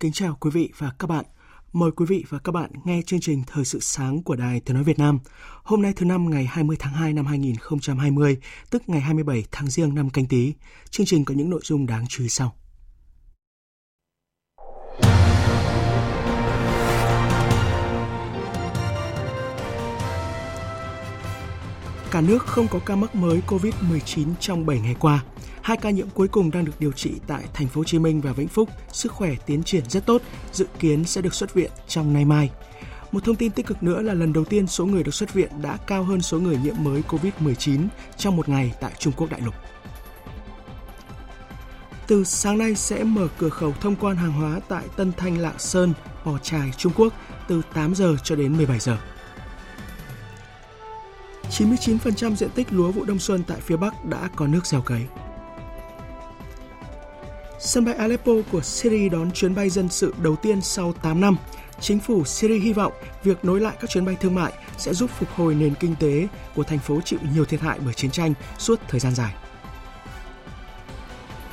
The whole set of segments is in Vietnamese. Kính chào quý vị và các bạn. Mời quý vị và các bạn nghe chương trình Thời sự sáng của Đài Tiếng nói Việt Nam. Hôm nay thứ năm ngày 20 tháng 2 năm 2020, tức ngày 27 tháng Giêng năm Canh Tý. Chương trình có những nội dung đáng chú ý sau. Cả nước không có ca mắc mới COVID-19 trong 7 ngày qua. 2 ca nhiễm cuối cùng đang được điều trị tại Thành phố Hồ Chí Minh và Vĩnh Phúc, sức khỏe tiến triển rất tốt, dự kiến sẽ được xuất viện trong nay mai. Một thông tin tích cực nữa là lần đầu tiên số người được xuất viện đã cao hơn số người nhiễm mới COVID-19 trong một ngày tại Trung Quốc đại lục. Từ sáng nay sẽ mở cửa khẩu thông quan hàng hóa tại Tân Thanh, Lạng Sơn, Bò Trài, Trung Quốc từ 8 giờ cho đến 17 giờ. 99% diện tích lúa vụ đông xuân tại phía Bắc đã có nước gieo cấy. Sân bay Aleppo của Syria đón chuyến bay dân sự đầu tiên sau 8 năm. Chính phủ Syria hy vọng việc nối lại các chuyến bay thương mại sẽ giúp phục hồi nền kinh tế của thành phố chịu nhiều thiệt hại bởi chiến tranh suốt thời gian dài.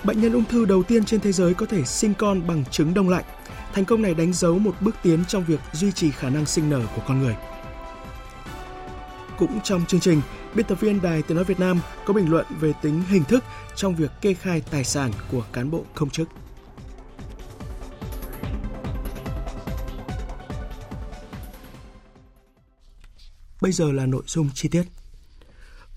Bệnh nhân ung thư đầu tiên trên thế giới có thể sinh con bằng trứng đông lạnh. Thành công này đánh dấu một bước tiến trong việc duy trì khả năng sinh nở của con người. Cũng trong chương trình, biên tập viên Đài Tiếng nói Việt Nam có bình luận về tính hình thức trong việc kê khai tài sản của cán bộ công chức. Bây giờ là nội dung chi tiết.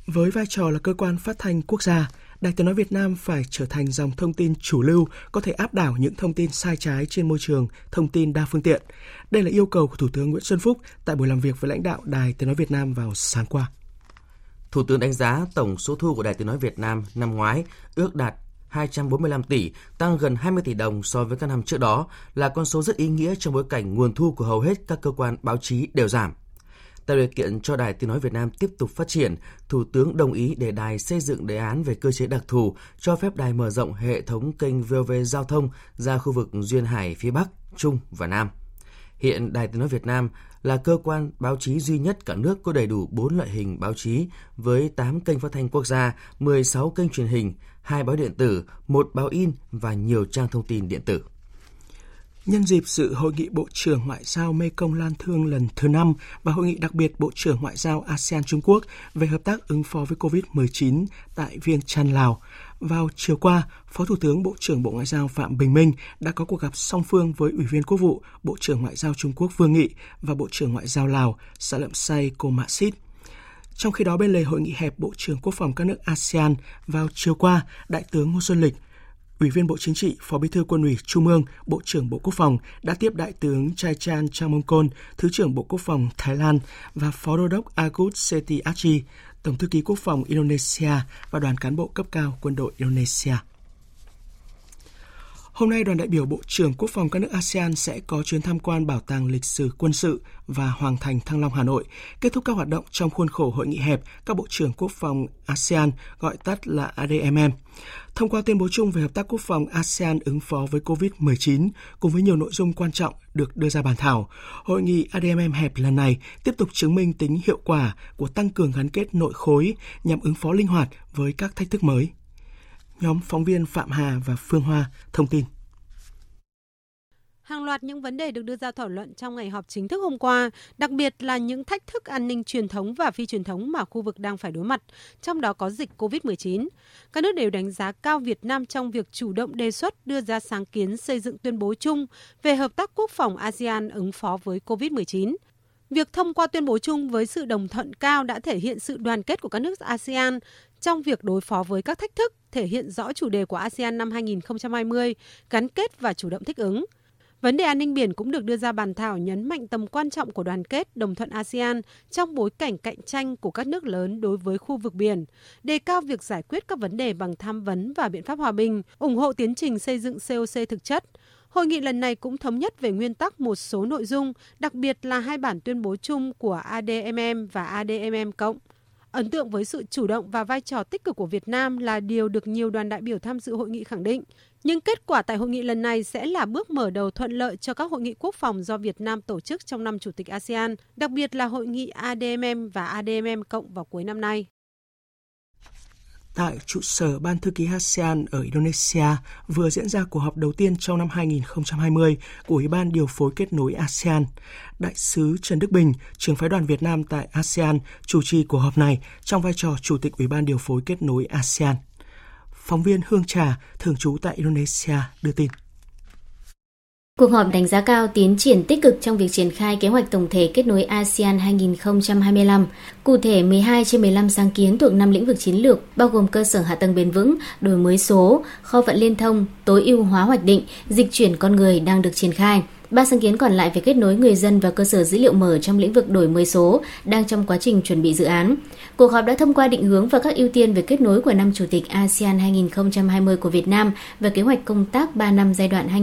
Với vai trò là cơ quan phát thanh quốc gia, Đài Tiếng nói Việt Nam phải trở thành dòng thông tin chủ lưu, có thể áp đảo những thông tin sai trái trên môi trường thông tin đa phương tiện. Đây là yêu cầu của Thủ tướng Nguyễn Xuân Phúc tại buổi làm việc với lãnh đạo Đài Tiếng nói Việt Nam vào sáng qua. Thủ tướng đánh giá tổng số thu của Đài Tiếng nói Việt Nam năm ngoái ước đạt 245 tỷ, tăng gần 20 tỷ đồng so với các năm trước đó, là con số rất ý nghĩa trong bối cảnh nguồn thu của hầu hết các cơ quan báo chí đều giảm. Tạo điều kiện cho Đài Tiếng nói Việt Nam tiếp tục phát triển, Thủ tướng đồng ý để đài xây dựng đề án về cơ chế đặc thù cho phép đài mở rộng hệ thống kênh VOV giao thông ra khu vực duyên hải phía Bắc, Trung và Nam. Hiện Đài Tiếng nói Việt Nam là cơ quan báo chí duy nhất cả nước có đầy đủ 4 loại hình báo chí với 8 kênh phát thanh quốc gia, 16 kênh truyền hình, 2 báo điện tử, 1 báo in và nhiều trang thông tin điện tử. Nhân dịp dự Hội nghị Bộ trưởng Ngoại giao Mê Công Lan Thương lần thứ 5 và Hội nghị đặc biệt Bộ trưởng Ngoại giao ASEAN Trung Quốc về hợp tác ứng phó với COVID-19 tại Viêng Chăn, Lào, vào chiều qua, Phó Thủ tướng Bộ trưởng Bộ Ngoại giao Phạm Bình Minh đã có cuộc gặp song phương với Ủy viên Quốc vụ, Bộ trưởng Ngoại giao Trung Quốc Vương Nghị và Bộ trưởng Ngoại giao Lào Sa Lậm Say Ko Mạ Xít. Trong khi đó, bên lề Hội nghị hẹp Bộ trưởng Quốc phòng các nước ASEAN vào chiều qua, Đại tướng Ngô Xuân Lịch, Ủy viên Bộ Chính trị, Phó Bí thư Quân ủy Trung ương, Bộ trưởng Bộ Quốc phòng đã tiếp Đại tướng Chai Chan Chamongkon, Thứ trưởng Bộ Quốc phòng Thái Lan và Phó Đô đốc Agus Setiadi, Tổng thư ký Quốc phòng Indonesia và đoàn cán bộ cấp cao quân đội Indonesia. Hôm nay, đoàn đại biểu Bộ trưởng Quốc phòng các nước ASEAN sẽ có chuyến tham quan Bảo tàng Lịch sử Quân sự và Hoàng thành Thăng Long, Hà Nội, kết thúc các hoạt động trong khuôn khổ Hội nghị hẹp các Bộ trưởng Quốc phòng ASEAN, gọi tắt là ADMM. Thông qua tuyên bố chung về hợp tác quốc phòng ASEAN ứng phó với COVID-19, cùng với nhiều nội dung quan trọng được đưa ra bàn thảo, Hội nghị ADMM hẹp lần này tiếp tục chứng minh tính hiệu quả của tăng cường gắn kết nội khối nhằm ứng phó linh hoạt với các thách thức mới. Nhóm phóng viên Phạm Hà và Phương Hoa thông tin. Hàng loạt những vấn đề được đưa ra thảo luận trong ngày họp chính thức hôm qua, đặc biệt là những thách thức an ninh truyền thống và phi truyền thống mà khu vực đang phải đối mặt, trong đó có dịch COVID-19. Các nước đều đánh giá cao Việt Nam trong việc chủ động đề xuất đưa ra sáng kiến xây dựng tuyên bố chung về hợp tác quốc phòng ASEAN ứng phó với COVID-19. Việc thông qua tuyên bố chung với sự đồng thuận cao đã thể hiện sự đoàn kết của các nước ASEAN trong việc đối phó với các thách thức thể hiện rõ chủ đề của ASEAN năm 2020, gắn kết và chủ động thích ứng. Vấn đề an ninh biển cũng được đưa ra bàn thảo, nhấn mạnh tầm quan trọng của đoàn kết, đồng thuận ASEAN trong bối cảnh cạnh tranh của các nước lớn đối với khu vực biển, đề cao việc giải quyết các vấn đề bằng tham vấn và biện pháp hòa bình, ủng hộ tiến trình xây dựng COC thực chất. Hội nghị lần này cũng thống nhất về nguyên tắc một số nội dung, đặc biệt là hai bản tuyên bố chung của ADMM và ADMM+. Ấn tượng với sự chủ động và vai trò tích cực của Việt Nam là điều được nhiều đoàn đại biểu tham dự hội nghị khẳng định. Nhưng kết quả tại hội nghị lần này sẽ là bước mở đầu thuận lợi cho các hội nghị quốc phòng do Việt Nam tổ chức trong năm Chủ tịch ASEAN, đặc biệt là hội nghị ADMM và ADMM+ vào cuối năm nay. Tại trụ sở Ban Thư ký ASEAN ở Indonesia vừa diễn ra cuộc họp đầu tiên trong năm 2020 của Ủy ban điều phối kết nối ASEAN. Đại sứ Trần Đức Bình, trưởng phái đoàn Việt Nam tại ASEAN, chủ trì cuộc họp này trong vai trò Chủ tịch Ủy ban điều phối kết nối ASEAN. Phóng viên Hương Trà, thường trú tại Indonesia, đưa tin. Cuộc họp đánh giá cao tiến triển tích cực trong việc triển khai kế hoạch tổng thể kết nối ASEAN 2025. Cụ thể, 12 trên 15 sáng kiến thuộc 5 lĩnh vực chiến lược, bao gồm cơ sở hạ tầng bền vững, đổi mới số, kho vận liên thông, tối ưu hóa hoạch định, dịch chuyển con người đang được triển khai. 3 sáng kiến còn lại về kết nối người dân và cơ sở dữ liệu mở trong lĩnh vực đổi mới số đang trong quá trình chuẩn bị dự án. Cuộc họp đã thông qua định hướng và các ưu tiên về kết nối của năm Chủ tịch ASEAN 2020 của Việt Nam và kế hoạch công tác 3 năm giai đoạn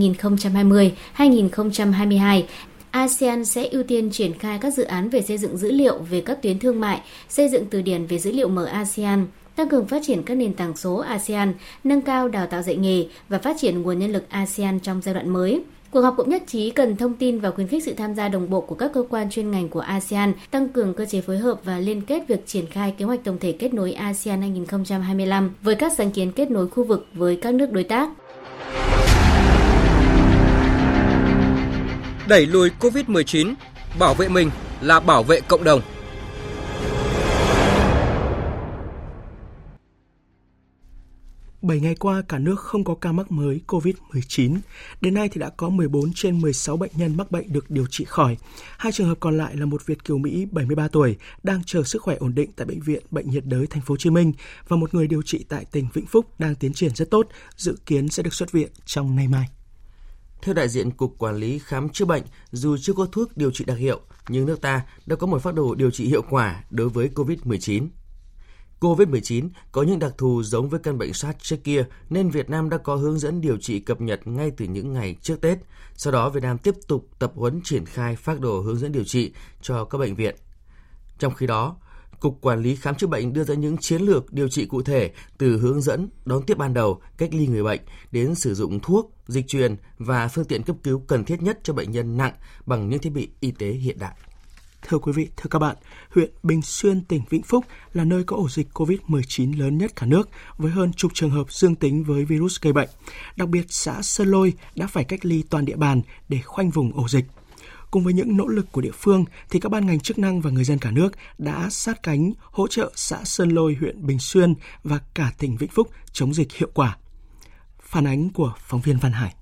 2020-2022. ASEAN sẽ ưu tiên triển khai các dự án về xây dựng dữ liệu về các tuyến thương mại, xây dựng từ điển về dữ liệu mở ASEAN, tăng cường phát triển các nền tảng số ASEAN, nâng cao đào tạo dạy nghề và phát triển nguồn nhân lực ASEAN trong giai đoạn mới. Cuộc họp cũng nhất trí cần thông tin và khuyến khích sự tham gia đồng bộ của các cơ quan chuyên ngành của ASEAN, tăng cường cơ chế phối hợp và liên kết việc triển khai kế hoạch tổng thể kết nối ASEAN 2025 với các sáng kiến kết nối khu vực với các nước đối tác. Đẩy lùi COVID-19, bảo vệ mình là bảo vệ cộng đồng. Bảy ngày qua, cả nước không có ca mắc mới COVID-19. Đến nay thì đã có 14 trên 16 bệnh nhân mắc bệnh được điều trị khỏi. 2 trường hợp còn lại là một Việt kiều Mỹ 73 tuổi đang chờ sức khỏe ổn định tại Bệnh viện Bệnh nhiệt đới Thành phố Hồ Chí Minh và một người điều trị tại tỉnh Vĩnh Phúc đang tiến triển rất tốt, dự kiến sẽ được xuất viện trong nay mai. Theo đại diện Cục Quản lý Khám chữa bệnh, dù chưa có thuốc điều trị đặc hiệu, nhưng nước ta đã có một phác đồ điều trị hiệu quả đối với COVID-19. COVID-19 có những đặc thù giống với căn bệnh SARS trước kia nên Việt Nam đã có hướng dẫn điều trị cập nhật ngay từ những ngày trước Tết. Sau đó Việt Nam tiếp tục tập huấn triển khai phác đồ hướng dẫn điều trị cho các bệnh viện. Trong khi đó, Cục Quản lý Khám chữa bệnh đưa ra những chiến lược điều trị cụ thể từ hướng dẫn, đón tiếp ban đầu, cách ly người bệnh đến sử dụng thuốc, dịch truyền và phương tiện cấp cứu cần thiết nhất cho bệnh nhân nặng bằng những thiết bị y tế hiện đại. Thưa quý vị, thưa các bạn, huyện Bình Xuyên, tỉnh Vĩnh Phúc là nơi có ổ dịch COVID-19 lớn nhất cả nước với hơn chục trường hợp dương tính với virus gây bệnh. Đặc biệt, xã Sơn Lôi đã phải cách ly toàn địa bàn để khoanh vùng ổ dịch. Cùng với những nỗ lực của địa phương thì các ban ngành chức năng và người dân cả nước đã sát cánh hỗ trợ xã Sơn Lôi, huyện Bình Xuyên và cả tỉnh Vĩnh Phúc chống dịch hiệu quả. Phản ánh của phóng viên Văn Hải.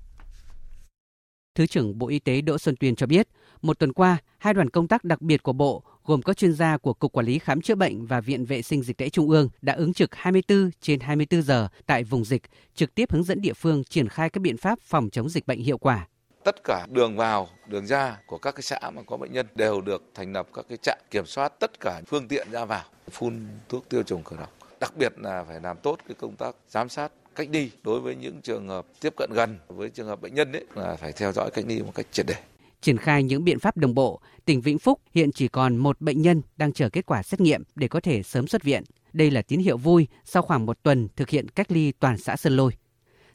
Thứ trưởng Bộ Y tế Đỗ Xuân Tuyên cho biết, một tuần qua, hai đoàn công tác đặc biệt của Bộ gồm các chuyên gia của Cục Quản lý Khám chữa bệnh và Viện Vệ sinh Dịch tễ Trung ương đã ứng trực 24 trên 24 giờ tại vùng dịch, trực tiếp hướng dẫn địa phương triển khai các biện pháp phòng chống dịch bệnh hiệu quả. Tất cả đường vào, đường ra của các cái xã mà có bệnh nhân đều được thành lập các cái trạm kiểm soát tất cả phương tiện ra vào, phun thuốc tiêu trùng khử độc. Đặc biệt là phải làm tốt cái công tác giám sát, cách ly đối với những trường hợp tiếp cận gần với trường hợp bệnh nhân ấy là phải theo dõi cách ly một cách triệt để. Triển khai những biện pháp đồng bộ, tỉnh Vĩnh Phúc hiện chỉ còn 1 bệnh nhân đang chờ kết quả xét nghiệm để có thể sớm xuất viện. Đây là tín hiệu vui sau khoảng 1 tuần thực hiện cách ly toàn xã Sơn Lôi.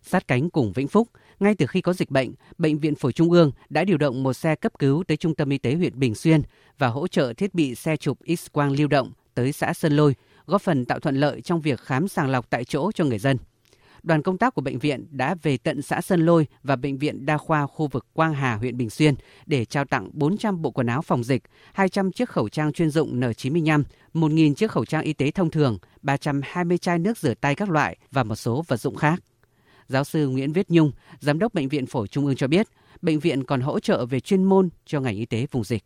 Sát cánh cùng Vĩnh Phúc, ngay từ khi có dịch bệnh, Bệnh viện Phổi Trung ương đã điều động một xe cấp cứu tới Trung tâm Y tế huyện Bình Xuyên và hỗ trợ thiết bị xe chụp X-quang lưu động tới xã Sơn Lôi, góp phần tạo thuận lợi trong việc khám sàng lọc tại chỗ cho người dân. Đoàn công tác của bệnh viện đã về tận xã Sơn Lôi và Bệnh viện Đa khoa khu vực Quang Hà, huyện Bình Xuyên để trao tặng 400 bộ quần áo phòng dịch, 200 chiếc khẩu trang chuyên dụng N95, 1.000 chiếc khẩu trang y tế thông thường, 320 chai nước rửa tay các loại và một số vật dụng khác. Giáo sư Nguyễn Viết Nhung, Giám đốc Bệnh viện Phổi Trung ương cho biết, bệnh viện còn hỗ trợ về chuyên môn cho ngành y tế vùng dịch.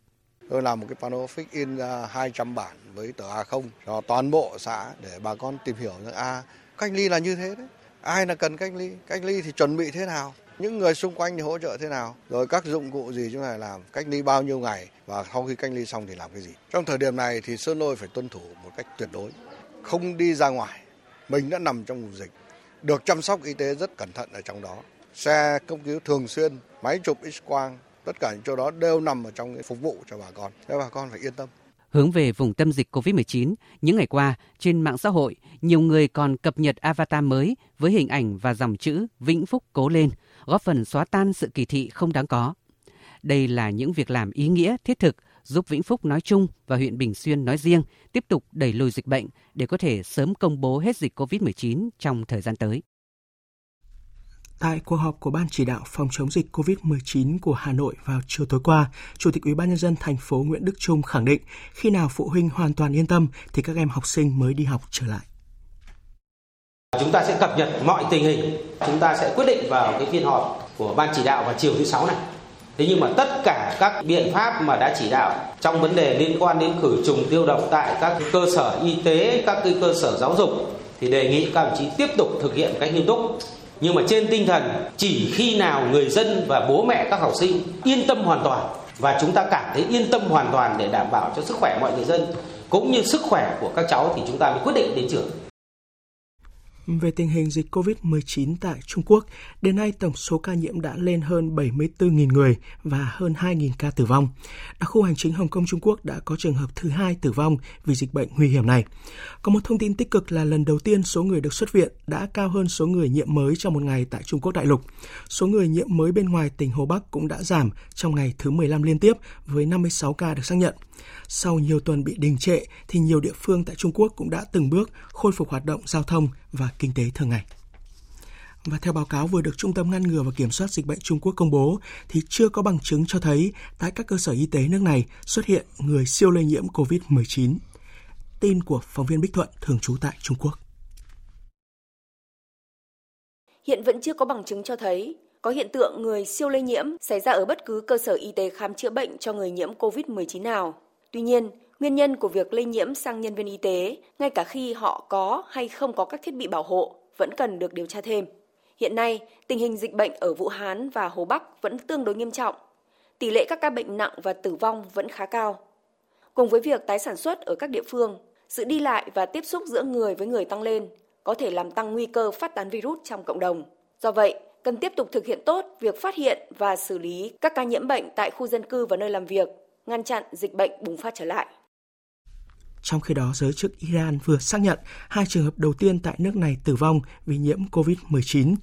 Tôi làm một cái pano fix in 200 bản với tờ A0 cho toàn bộ xã để bà con tìm hiểu rằng Cách ly là như thế đấy. Ai là cần cách ly thì chuẩn bị thế nào? Những người xung quanh thì hỗ trợ thế nào? Rồi các dụng cụ gì chúng ta làm, cách ly bao nhiêu ngày và sau khi cách ly xong thì làm cái gì? Trong thời điểm này thì Sơn Lôi phải tuân thủ một cách tuyệt đối. Không đi ra ngoài, mình đã nằm trong vùng dịch. Được chăm sóc y tế rất cẩn thận ở trong đó. Xe cấp cứu thường xuyên, máy chụp X-quang, tất cả những chỗ đó đều nằm ở trong cái phục vụ cho bà con. Để bà con phải yên tâm. Hướng về vùng tâm dịch COVID-19, những ngày qua, trên mạng xã hội, nhiều người còn cập nhật avatar mới với hình ảnh và dòng chữ Vĩnh Phúc cố lên, góp phần xóa tan sự kỳ thị không đáng có. Đây là những việc làm ý nghĩa, thiết thực, giúp Vĩnh Phúc nói chung và huyện Bình Xuyên nói riêng tiếp tục đẩy lùi dịch bệnh để có thể sớm công bố hết dịch COVID-19 trong thời gian tới. Tại cuộc họp của Ban chỉ đạo phòng chống dịch COVID-19 của Hà Nội vào chiều tối qua, Chủ tịch Ủy ban nhân dân thành phố Nguyễn Đức Trung khẳng định khi nào phụ huynh hoàn toàn yên tâm thì các em học sinh mới đi học trở lại. Chúng ta sẽ cập nhật mọi tình hình, chúng ta sẽ quyết định vào cái phiên họp của Ban chỉ đạo vào chiều thứ 6 này. Thế nhưng mà tất cả các biện pháp mà đã chỉ đạo trong vấn đề liên quan đến khử trùng tiêu độc tại các cơ sở y tế, các cái cơ sở giáo dục thì đề nghị các đồng chí tiếp tục thực hiện cách nghiêm túc. Nhưng mà trên tinh thần chỉ khi nào người dân và bố mẹ các học sinh yên tâm hoàn toàn và chúng ta cảm thấy yên tâm hoàn toàn để đảm bảo cho sức khỏe mọi người dân cũng như sức khỏe của các cháu thì chúng ta mới quyết định đến trường. Về tình hình dịch COVID-19 tại Trung Quốc, đến nay tổng số ca nhiễm đã lên hơn 74.000 người và hơn 2.000 ca tử vong. Đặc khu hành chính Hồng Kông Trung Quốc đã có trường hợp thứ 2 tử vong vì dịch bệnh nguy hiểm này. Có một thông tin tích cực là lần đầu tiên số người được xuất viện đã cao hơn số người nhiễm mới trong một ngày tại Trung Quốc đại lục. Số người nhiễm mới bên ngoài tỉnh Hồ Bắc cũng đã giảm trong ngày thứ 15 liên tiếp với 56 ca được xác nhận. Sau nhiều tuần bị đình trệ thì nhiều địa phương tại Trung Quốc cũng đã từng bước khôi phục hoạt động giao thông và kinh tế thường ngày. Và theo báo cáo vừa được Trung tâm Ngăn ngừa và Kiểm soát Dịch bệnh Trung Quốc công bố thì chưa có bằng chứng cho thấy tại các cơ sở y tế nước này xuất hiện người siêu lây nhiễm COVID-19. Tin của phóng viên Bích Thuận thường trú tại Trung Quốc. Hiện vẫn chưa có bằng chứng cho thấy có hiện tượng người siêu lây nhiễm xảy ra ở bất cứ cơ sở y tế khám chữa bệnh cho người nhiễm COVID-19 nào. Tuy nhiên, nguyên nhân của việc lây nhiễm sang nhân viên y tế, ngay cả khi họ có hay không có các thiết bị bảo hộ, vẫn cần được điều tra thêm. Hiện nay, tình hình dịch bệnh ở Vũ Hán và Hồ Bắc vẫn tương đối nghiêm trọng. Tỷ lệ các ca bệnh nặng và tử vong vẫn khá cao. Cùng với việc tái sản xuất ở các địa phương, sự đi lại và tiếp xúc giữa người với người tăng lên có thể làm tăng nguy cơ phát tán virus trong cộng đồng. Do vậy, cần tiếp tục thực hiện tốt việc phát hiện và xử lý các ca nhiễm bệnh tại khu dân cư và nơi làm việc, ngăn chặn dịch bệnh bùng phát trở lại. Trong khi đó, giới chức Iran vừa xác nhận 2 trường hợp đầu tiên tại nước này tử vong vì nhiễm COVID-19.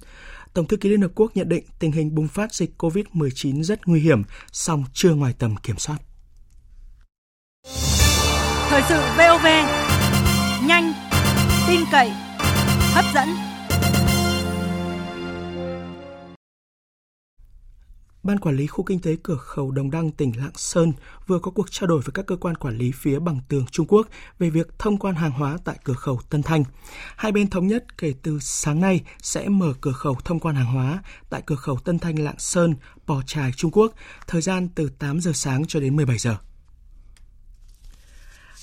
Tổng thư ký Liên Hợp Quốc nhận định tình hình bùng phát dịch COVID-19 rất nguy hiểm, song chưa ngoài tầm kiểm soát. Thời sự VOV, nhanh, tin cậy, hấp dẫn. Ban quản lý khu kinh tế cửa khẩu Đồng Đăng tỉnh Lạng Sơn vừa có cuộc trao đổi với các cơ quan quản lý phía bằng tường Trung Quốc về việc thông quan hàng hóa tại cửa khẩu Tân Thanh. Hai bên thống nhất kể từ sáng nay sẽ mở cửa khẩu thông quan hàng hóa tại cửa khẩu Tân Thanh Lạng Sơn, Bò Trài Trung Quốc, thời gian từ 8 giờ sáng cho đến 17 giờ.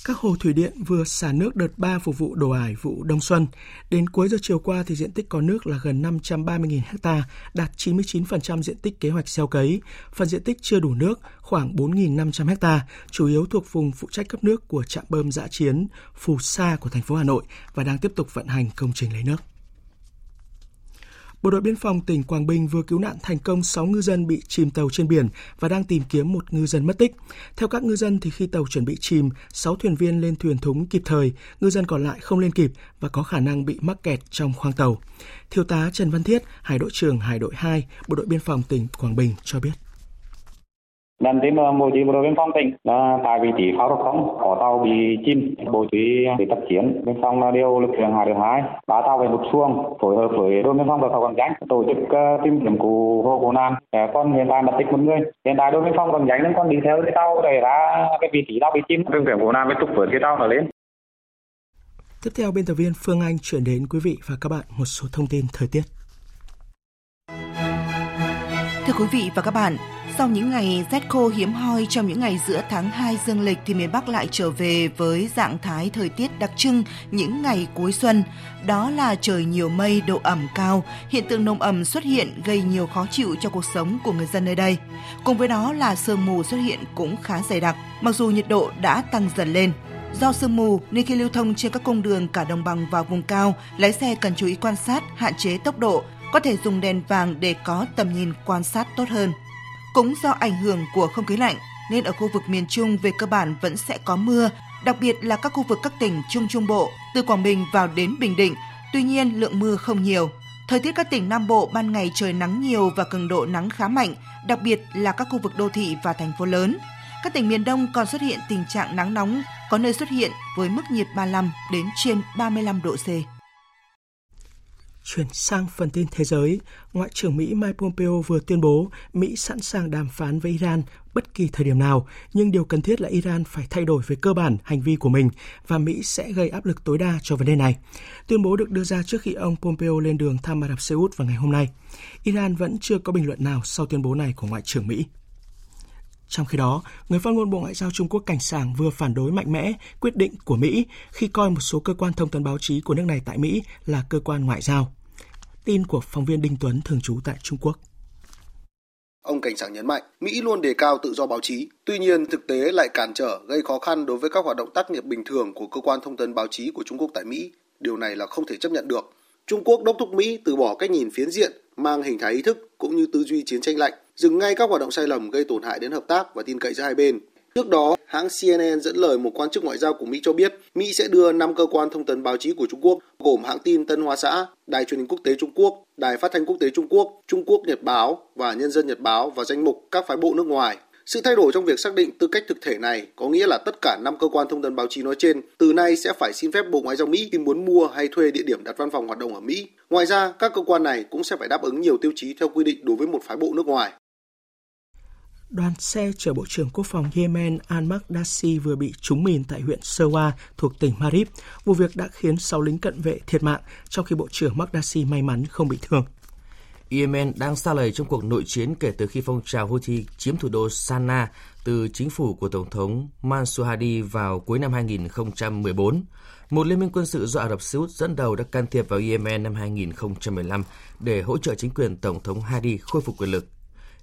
Các hồ thủy điện vừa xả nước đợt 3 phục vụ đổ ải vụ đông xuân. Đến cuối giờ chiều qua thì diện tích có nước là gần 530.000 ha, đạt 99% diện tích kế hoạch gieo cấy. Phần diện tích chưa đủ nước khoảng 4.500 ha, chủ yếu thuộc vùng phụ trách cấp nước của trạm bơm Dã Chiến, Phù Sa của thành phố Hà Nội và đang tiếp tục vận hành công trình lấy nước. Bộ đội biên phòng tỉnh Quảng Bình vừa cứu nạn thành công 6 ngư dân bị chìm tàu trên biển và đang tìm kiếm một ngư dân mất tích. Theo các ngư dân thì khi tàu chuẩn bị chìm, 6 thuyền viên lên thuyền thúng kịp thời, ngư dân còn lại không lên kịp và có khả năng bị mắc kẹt trong khoang tàu. Thiếu tá Trần Văn Thiết, Hải đội trưởng Hải đội 2, Bộ đội biên phòng tỉnh Quảng Bình cho biết. Lần đến bộ đội biên phòng tỉnh là tại vị trí pháo độc không có tàu bị chim, bộ chỉ để tập chiến biên phòng là điều lực lượng hải đội 2 đã tàu về một xuồng phối hợp với đồn biên phòng cửa khẩu Cảnh Sảng tổ chức tìm kiếm cứu hộ nạn. Con hiện tại mất tích một người, hiện tại đồn biên phòng Cảnh Sảng con đi theo cái tàu để ra cái vị trí tàu bị chim, tìm kiếm cứu nạn với trục vớt cái tàu nó lên. Tiếp theo biên tập viên Phương Anh chuyển đến quý vị và các bạn một số thông tin thời tiết. Thưa quý vị và các bạn, Sau những ngày rét khô hiếm hoi trong những ngày giữa tháng 2 dương lịch thì miền Bắc lại trở về với dạng thái thời tiết đặc trưng những ngày cuối xuân. Đó là trời nhiều mây, độ ẩm cao, hiện tượng nồm ẩm xuất hiện gây nhiều khó chịu cho cuộc sống của người dân nơi đây. Cùng với đó là sương mù xuất hiện cũng khá dày đặc, mặc dù nhiệt độ đã tăng dần lên. Do sương mù nên khi lưu thông trên các cung đường cả đồng bằng và vùng cao, lái xe cần chú ý quan sát, hạn chế tốc độ, có thể dùng đèn vàng để có tầm nhìn quan sát tốt hơn. Cũng do ảnh hưởng của không khí lạnh nên ở khu vực miền Trung về cơ bản vẫn sẽ có mưa, đặc biệt là các khu vực các tỉnh Trung Trung Bộ, từ Quảng Bình vào đến Bình Định. Tuy nhiên, lượng mưa không nhiều. Thời tiết các tỉnh Nam Bộ ban ngày trời nắng nhiều và cường độ nắng khá mạnh, đặc biệt là các khu vực đô thị và thành phố lớn. Các tỉnh miền Đông còn xuất hiện tình trạng nắng nóng, có nơi xuất hiện với mức nhiệt 35 đến trên 35 độ C. Chuyển sang phần tin thế giới, Ngoại trưởng Mỹ Mike Pompeo vừa tuyên bố Mỹ sẵn sàng đàm phán với Iran bất kỳ thời điểm nào, nhưng điều cần thiết là Iran phải thay đổi về cơ bản hành vi của mình và Mỹ sẽ gây áp lực tối đa cho vấn đề này. Tuyên bố được đưa ra trước khi ông Pompeo lên đường thăm Ả Rập Xê Út vào ngày hôm nay. Iran vẫn chưa có bình luận nào sau tuyên bố này của Ngoại trưởng Mỹ. Trong khi đó, người phát ngôn Bộ Ngoại giao Trung Quốc Cảnh Sảng vừa phản đối mạnh mẽ quyết định của Mỹ khi coi một số cơ quan thông tấn báo chí của nước này tại Mỹ là cơ quan ngoại giao. Tin của phóng viên Đinh Tuấn thường trú tại Trung Quốc. Ông Cảnh Sảng nhấn mạnh, Mỹ luôn đề cao tự do báo chí, tuy nhiên thực tế lại cản trở gây khó khăn đối với các hoạt động tác nghiệp bình thường của cơ quan thông tấn báo chí của Trung Quốc tại Mỹ. Điều này là không thể chấp nhận được. Trung Quốc đốc thúc Mỹ từ bỏ cách nhìn phiến diện, mang hình thái ý thức cũng như tư duy chiến tranh lạnh, dừng ngay các hoạt động sai lầm gây tổn hại đến hợp tác và tin cậy giữa hai bên. Trước đó, hãng CNN dẫn lời một quan chức ngoại giao của Mỹ cho biết Mỹ sẽ đưa 5 cơ quan thông tấn báo chí của Trung Quốc, gồm hãng tin Tân Hoa Xã, Đài truyền hình quốc tế Trung Quốc, Đài phát thanh quốc tế Trung Quốc, Trung Quốc Nhật báo và Nhân dân Nhật báo vào danh mục các phái bộ nước ngoài. Sự thay đổi trong việc xác định tư cách thực thể này có nghĩa là tất cả 5 cơ quan thông tấn báo chí nói trên từ nay sẽ phải xin phép Bộ Ngoại giao Mỹ khi muốn mua hay thuê địa điểm đặt văn phòng hoạt động ở Mỹ. Ngoài ra, các cơ quan này cũng sẽ phải đáp ứng nhiều tiêu chí theo quy định đối với một phái bộ nước ngoài. Đoàn xe chở Bộ trưởng Quốc phòng Yemen al-Maqdassi vừa bị trúng mìn tại huyện Sawa thuộc tỉnh Marib. Vụ việc đã khiến 6 lính cận vệ thiệt mạng, trong khi Bộ trưởng Maqdassi may mắn không bị thương. Yemen đang sa lầy trong cuộc nội chiến kể từ khi phong trào Houthi chiếm thủ đô Sanaa từ chính phủ của Tổng thống Mansour Hadi vào cuối năm 2014. Một liên minh quân sự do Ả Rập Xê Út dẫn đầu đã can thiệp vào Yemen năm 2015 để hỗ trợ chính quyền Tổng thống Hadi khôi phục quyền lực.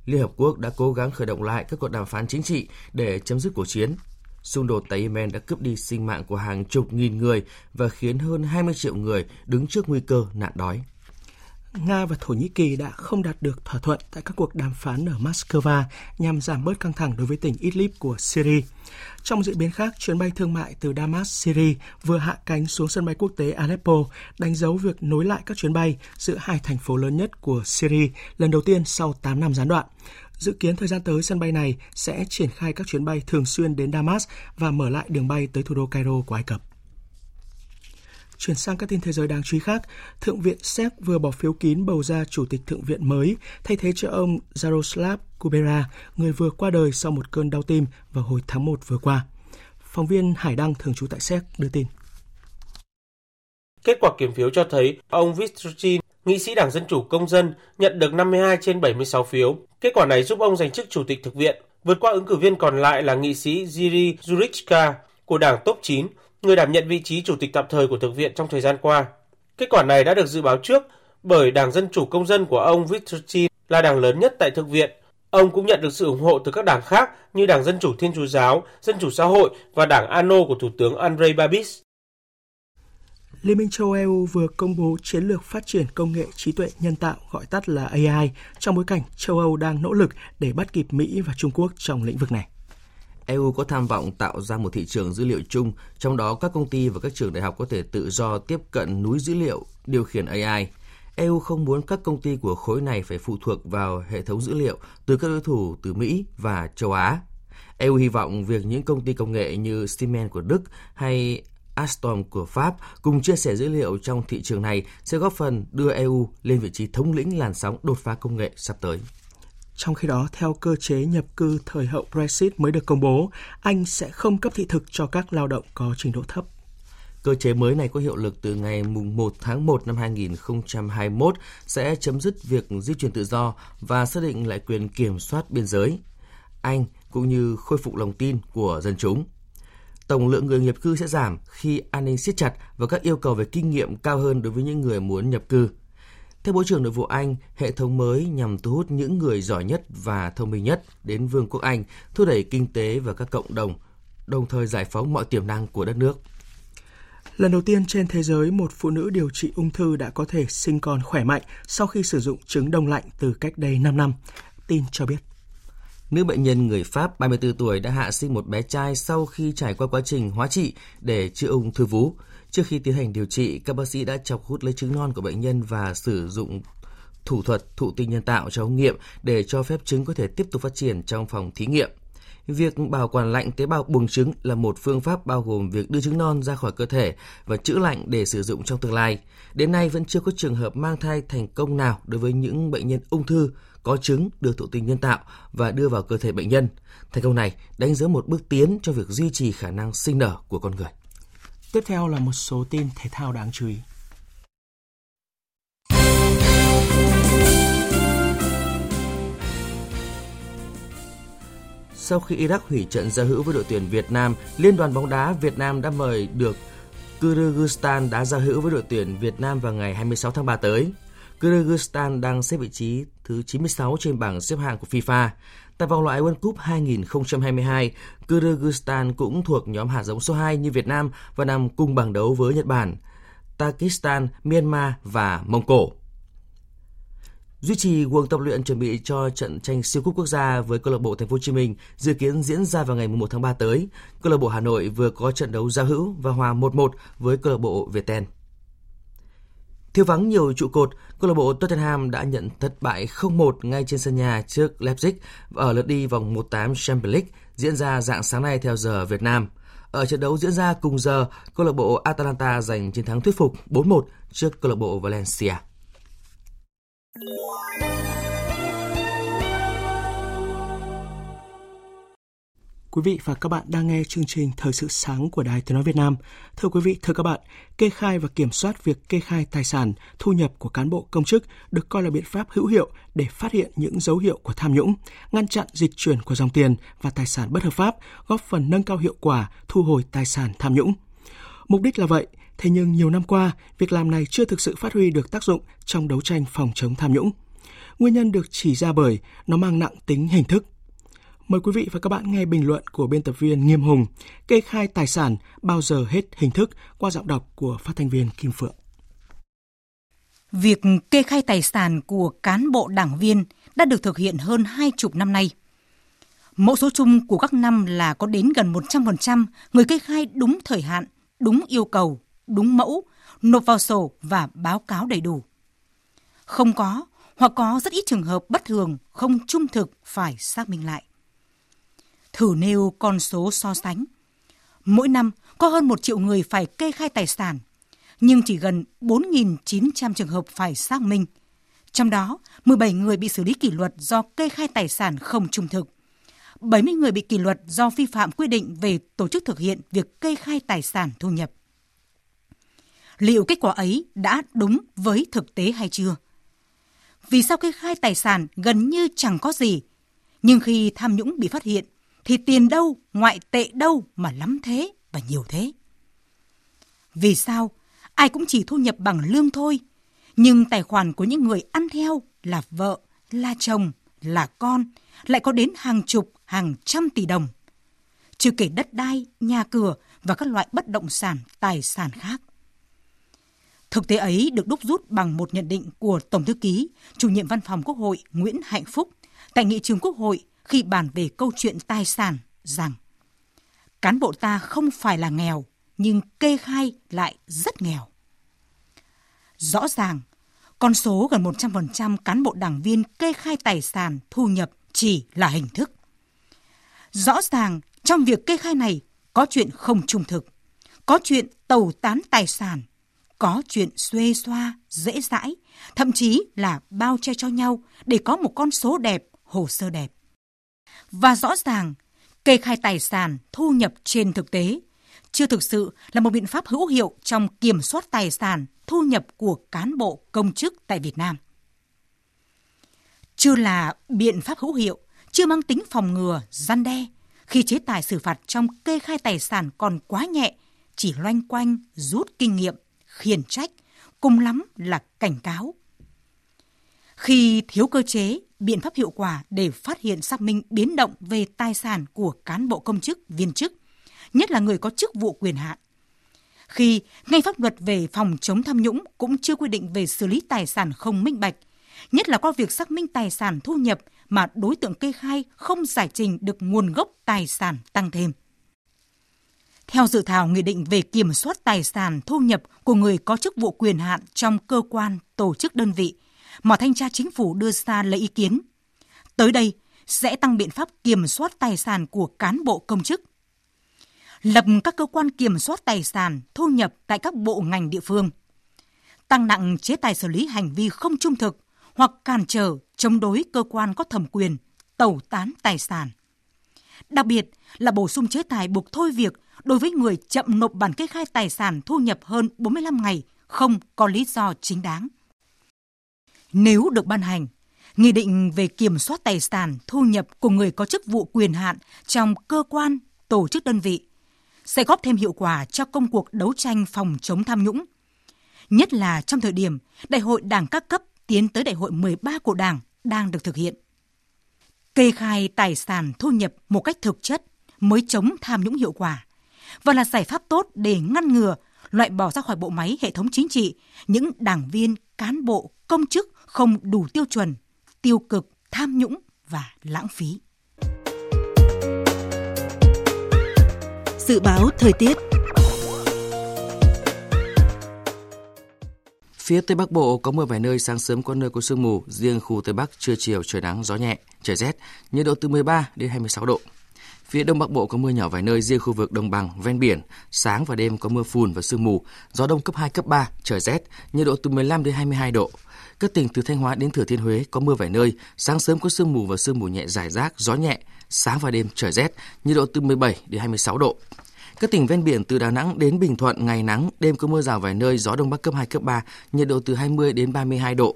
Liên Hợp Quốc đã cố gắng khởi động lại các cuộc đàm phán chính trị để chấm dứt cuộc chiến. Xung đột tại Yemen đã cướp đi sinh mạng của hàng chục nghìn người và khiến hơn 20 triệu người đứng trước nguy cơ nạn đói. Nga và Thổ Nhĩ Kỳ đã không đạt được thỏa thuận tại các cuộc đàm phán ở Moscow nhằm giảm bớt căng thẳng đối với tỉnh Idlib của Syria. Trong diễn biến khác, chuyến bay thương mại từ Damas, Syria vừa hạ cánh xuống sân bay quốc tế Aleppo, đánh dấu việc nối lại các chuyến bay giữa hai thành phố lớn nhất của Syria lần đầu tiên sau 8 năm gián đoạn. Dự kiến thời gian tới, sân bay này sẽ triển khai các chuyến bay thường xuyên đến Damas và mở lại đường bay tới thủ đô Cairo của Ai Cập. Chuyển sang các tin thế giới đáng chú ý khác, Thượng viện Séc vừa bỏ phiếu kín bầu ra Chủ tịch Thượng viện mới, thay thế cho ông Jaroslav Kubera, người vừa qua đời sau một cơn đau tim vào hồi tháng 1 vừa qua. Phóng viên Hải Đăng thường trú tại Séc đưa tin. Kết quả kiểm phiếu cho thấy ông Vistuchin, nghị sĩ Đảng Dân Chủ Công dân, nhận được 52 trên 76 phiếu. Kết quả này giúp ông giành chức Chủ tịch Thượng viện, vượt qua ứng cử viên còn lại là nghị sĩ Jiri Jurichka của Đảng Top 9, người đảm nhận vị trí chủ tịch tạm thời của Thượng viện trong thời gian qua. Kết quả này đã được dự báo trước bởi Đảng Dân Chủ Công dân của ông Vistuchin là đảng lớn nhất tại Thượng viện. Ông cũng nhận được sự ủng hộ từ các đảng khác như Đảng Dân Chủ Thiên Chúa Giáo, Dân Chủ Xã hội và Đảng ANO của Thủ tướng Andrei Babis. Liên minh châu Âu vừa công bố chiến lược phát triển công nghệ trí tuệ nhân tạo, gọi tắt là AI, trong bối cảnh châu Âu đang nỗ lực để bắt kịp Mỹ và Trung Quốc trong lĩnh vực này. EU có tham vọng tạo ra một thị trường dữ liệu chung, trong đó các công ty và các trường đại học có thể tự do tiếp cận núi dữ liệu, điều khiển AI. EU không muốn các công ty của khối này phải phụ thuộc vào hệ thống dữ liệu từ các đối thủ từ Mỹ và châu Á. EU hy vọng việc những công ty công nghệ như Siemens của Đức hay Alstom của Pháp cùng chia sẻ dữ liệu trong thị trường này sẽ góp phần đưa EU lên vị trí thống lĩnh làn sóng đột phá công nghệ sắp tới. Trong khi đó, theo cơ chế nhập cư thời hậu Brexit mới được công bố, Anh sẽ không cấp thị thực cho các lao động có trình độ thấp. Cơ chế mới này có hiệu lực từ ngày 1 tháng 1 năm 2021, sẽ chấm dứt việc di chuyển tự do và xác định lại quyền kiểm soát biên giới Anh, cũng như khôi phục lòng tin của dân chúng. Tổng lượng người nhập cư sẽ giảm khi an ninh siết chặt và các yêu cầu về kinh nghiệm cao hơn đối với những người muốn nhập cư. Theo Bộ trưởng Nội vụ Anh, hệ thống mới nhằm thu hút những người giỏi nhất và thông minh nhất đến Vương quốc Anh, thúc đẩy kinh tế và các cộng đồng, đồng thời giải phóng mọi tiềm năng của đất nước. Lần đầu tiên trên thế giới, một phụ nữ điều trị ung thư đã có thể sinh con khỏe mạnh sau khi sử dụng trứng đông lạnh từ cách đây 5 năm. Tin cho biết. Nữ bệnh nhân người Pháp 34 tuổi đã hạ sinh một bé trai sau khi trải qua quá trình hóa trị để chữa ung thư vú. Trước khi tiến hành điều trị, các bác sĩ đã chọc hút lấy trứng non của bệnh nhân và sử dụng thủ thuật thụ tinh nhân tạo cho ống nghiệm để cho phép trứng có thể tiếp tục phát triển trong phòng thí nghiệm. Việc bảo quản lạnh tế bào buồng trứng là một phương pháp bao gồm việc đưa trứng non ra khỏi cơ thể và trữ lạnh để sử dụng trong tương lai. Đến nay vẫn chưa có trường hợp mang thai thành công nào đối với những bệnh nhân ung thư có trứng được thụ tinh nhân tạo và đưa vào cơ thể bệnh nhân. Thành công này đánh dấu một bước tiến cho việc duy trì khả năng sinh nở của con người. Tiếp theo là một số tin thể thao đáng chú ý. Sau khi Iraq hủy trận giao hữu với đội tuyển Việt Nam, Liên đoàn bóng đá Việt Nam đã mời được Kyrgyzstan đá giao hữu với đội tuyển Việt Nam vào ngày 26 tháng 3 tới. Kyrgyzstan đang xếp vị trí thứ 96 trên bảng xếp hạng của FIFA. Tại vòng loại World Cup 2022, Kyrgyzstan cũng thuộc nhóm hạt giống số 2 như Việt Nam và nằm cùng bảng đấu với Nhật Bản, Tajikistan, Myanmar và Mông Cổ. Duy trì cuộc tập luyện chuẩn bị cho trận tranh siêu cúp quốc gia với câu lạc bộ Thành phố Hồ Chí Minh dự kiến diễn ra vào ngày 1 tháng 3 tới. Câu lạc bộ Hà Nội vừa có trận đấu giao hữu và hòa 1-1 với câu lạc bộ Viettel. Thiếu vắng nhiều trụ cột, câu lạc bộ Tottenham đã nhận thất bại 0-1 ngay trên sân nhà trước Leipzig ở lượt đi vòng 1/8 Champions League diễn ra rạng sáng nay theo giờ Việt Nam. Ở trận đấu diễn ra cùng giờ, câu lạc bộ Atalanta giành chiến thắng thuyết phục 4-1 trước câu lạc bộ Valencia. Quý vị và các bạn đang nghe chương trình Thời sự sáng của Đài Tiếng nói Việt Nam. Thưa quý vị, thưa các bạn, kê khai và kiểm soát việc kê khai tài sản, thu nhập của cán bộ công chức được coi là biện pháp hữu hiệu để phát hiện những dấu hiệu của tham nhũng, ngăn chặn dịch chuyển của dòng tiền và tài sản bất hợp pháp, góp phần nâng cao hiệu quả thu hồi tài sản tham nhũng. Mục đích là vậy, thế nhưng nhiều năm qua, việc làm này chưa thực sự phát huy được tác dụng trong đấu tranh phòng chống tham nhũng. Nguyên nhân được chỉ ra bởi nó mang nặng tính hình thức. Mời quý vị và các bạn nghe bình luận của biên tập viên Nghiêm Hùng, kê khai tài sản bao giờ hết hình thức, qua giọng đọc của phát thanh viên Kim Phượng. Việc kê khai tài sản của cán bộ đảng viên đã được thực hiện hơn 20 năm nay. Mẫu số chung của các năm là có đến gần 100% người kê khai đúng thời hạn, đúng yêu cầu, đúng mẫu, nộp vào sổ và báo cáo đầy đủ. Không có hoặc có rất ít trường hợp bất thường, không trung thực phải xác minh lại. Thử nêu con số so sánh. Mỗi năm có hơn 1 triệu người phải kê khai tài sản, nhưng chỉ gần 4.900 trường hợp phải xác minh. Trong đó, 17 người bị xử lý kỷ luật do kê khai tài sản không trung thực, 70 người bị kỷ luật do vi phạm quy định về tổ chức thực hiện việc kê khai tài sản thu nhập. Liệu kết quả ấy đã đúng với thực tế hay chưa? Vì sao kê khai tài sản gần như chẳng có gì, nhưng khi tham nhũng bị phát hiện, thì tiền đâu, ngoại tệ đâu mà lắm thế và nhiều thế? Vì sao ai cũng chỉ thu nhập bằng lương thôi, nhưng tài khoản của những người ăn theo là vợ, là chồng, là con lại có đến hàng chục, hàng trăm tỷ đồng, chưa kể đất đai, nhà cửa và các loại bất động sản, tài sản khác. Thực tế ấy được đúc rút bằng một nhận định của Tổng thư ký, chủ nhiệm Văn phòng Quốc hội Nguyễn Hạnh Phúc tại nghị trường Quốc hội khi bàn về câu chuyện tài sản rằng cán bộ ta không phải là nghèo nhưng kê khai lại rất nghèo. Rõ ràng, con số gần 100% cán bộ đảng viên kê khai tài sản thu nhập chỉ là hình thức. Rõ ràng trong việc kê khai này có chuyện không trung thực, có chuyện tẩu tán tài sản, có chuyện xuê xoa, dễ dãi, thậm chí là bao che cho nhau để có một con số đẹp, hồ sơ đẹp. Và rõ ràng, kê khai tài sản thu nhập trên thực tế chưa thực sự là một biện pháp hữu hiệu trong kiểm soát tài sản, thu nhập của cán bộ công chức tại Việt Nam. Chưa là biện pháp hữu hiệu, chưa mang tính phòng ngừa, răn đe, khi chế tài xử phạt trong kê khai tài sản còn quá nhẹ, chỉ loanh quanh rút kinh nghiệm, khiển trách, cùng lắm là cảnh cáo. Khi thiếu cơ chế, biện pháp hiệu quả để phát hiện xác minh biến động về tài sản của cán bộ công chức, viên chức, nhất là người có chức vụ quyền hạn. Khi ngay pháp luật về phòng chống tham nhũng cũng chưa quy định về xử lý tài sản không minh bạch, nhất là qua việc xác minh tài sản thu nhập mà đối tượng kê khai không giải trình được nguồn gốc tài sản tăng thêm. Theo dự thảo nghị định về kiểm soát tài sản thu nhập của người có chức vụ quyền hạn trong cơ quan, tổ chức, đơn vị mà Thanh tra Chính phủ đưa ra lấy ý kiến, tới đây sẽ tăng biện pháp kiểm soát tài sản của cán bộ công chức. Lập các cơ quan kiểm soát tài sản thu nhập tại các bộ ngành địa phương. Tăng nặng chế tài xử lý hành vi không trung thực hoặc cản trở, chống đối cơ quan có thẩm quyền, tẩu tán tài sản. Đặc biệt là bổ sung chế tài buộc thôi việc đối với người chậm nộp bản kê khai tài sản thu nhập hơn 45 ngày không có lý do chính đáng. Nếu được ban hành, Nghị định về kiểm soát tài sản thu nhập của người có chức vụ quyền hạn trong cơ quan, tổ chức, đơn vị sẽ góp thêm hiệu quả cho công cuộc đấu tranh phòng chống tham nhũng. Nhất là trong thời điểm Đại hội Đảng các cấp tiến tới Đại hội 13 của Đảng đang được thực hiện. Kê khai tài sản thu nhập một cách thực chất mới chống tham nhũng hiệu quả và là giải pháp tốt để ngăn ngừa, loại bỏ ra khỏi bộ máy hệ thống chính trị những đảng viên, cán bộ, công chức không đủ tiêu chuẩn, tiêu cực, tham nhũng và lãng phí. Dự báo thời tiết. Phía Tây Bắc Bộ có mưa vài nơi, sáng sớm có nơi có sương mù, riêng khu Tây Bắc trưa chiều trời nắng, gió nhẹ, trời rét, nhiệt độ từ 13 đến 26 độ. Phía Đông Bắc Bộ có mưa nhỏ vài nơi, riêng khu vực đồng bằng, ven biển, sáng và đêm có mưa phùn và sương mù, gió đông cấp 2, cấp 3, trời rét, nhiệt độ từ 15 đến 22 độ. Các tỉnh từ Thanh Hóa đến Thừa Thiên Huế có mưa vài nơi, sáng sớm có sương mù nhẹ rải rác, gió nhẹ, sáng và đêm trời rét, nhiệt độ từ 17 đến 26 độ. Các tỉnh ven biển từ Đà Nẵng đến Bình Thuận ngày nắng, đêm có mưa rào vài nơi, gió đông bắc cấp 2, cấp 3, nhiệt độ từ 20 đến 32 độ.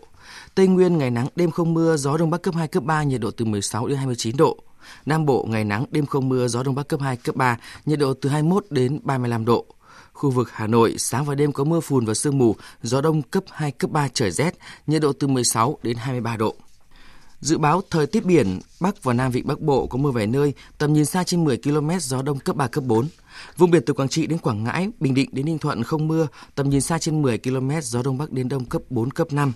Tây Nguyên ngày nắng, đêm không mưa, gió đông bắc cấp 2, cấp 3, nhiệt độ từ 16 đến 29 độ. Nam Bộ ngày nắng, đêm không mưa, gió đông bắc cấp 2, cấp 3, nhiệt độ từ 21 đến 35 độ. Khu vực Hà Nội sáng và đêm có mưa phùn và sương mù, gió đông cấp 2, cấp 3, trời rét, nhiệt độ từ 16 đến 23 độ. Dự báo thời tiết biển, Bắc và Nam Vịnh Bắc Bộ có mưa vài nơi, tầm nhìn xa trên 10 km, gió đông cấp 3, cấp 4. Vùng biển từ Quảng Trị đến Quảng Ngãi, Bình Định đến Ninh Thuận không mưa, tầm nhìn xa trên 10 km, gió đông bắc đến đông cấp 4, cấp 5.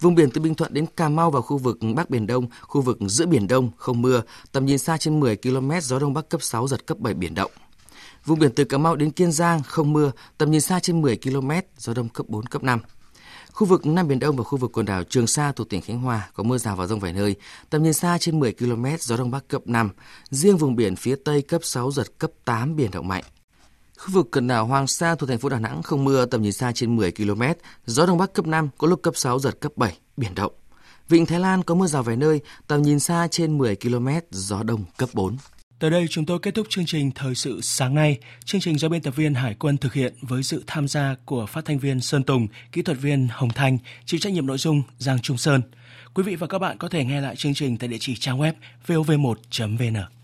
Vùng biển từ Bình Thuận đến Cà Mau và khu vực Bắc Biển Đông, khu vực giữa Biển Đông không mưa, tầm nhìn xa trên 10 km, gió đông bắc cấp 6, giật cấp 7, biển động. Vùng biển từ Cà Mau đến Kiên Giang không mưa, tầm nhìn xa trên 10 km, gió đông cấp 4, cấp 5. Khu vực Nam Biển Đông và khu vực quần đảo Trường Sa thuộc tỉnh Khánh Hòa có mưa rào và dông vài nơi, tầm nhìn xa trên 10 km, gió đông bắc cấp 5. Riêng vùng biển phía Tây cấp 6, giật cấp 8, biển động mạnh. Khu vực quần đảo Hoàng Sa thuộc thành phố Đà Nẵng không mưa, tầm nhìn xa trên 10 km, gió đông bắc cấp 5, có lúc cấp 6, giật cấp 7, biển động. Vịnh Thái Lan có mưa rào vài nơi, tầm nhìn xa trên 10 km, gió đông cấp 4. Tới đây chúng tôi kết thúc chương trình Thời sự sáng nay. Chương trình do biên tập viên Hải Quân thực hiện với sự tham gia của phát thanh viên Sơn Tùng, kỹ thuật viên Hồng Thanh, chịu trách nhiệm nội dung Giang Trung Sơn. Quý vị và các bạn có thể nghe lại chương trình tại địa chỉ trang web vov1.vn.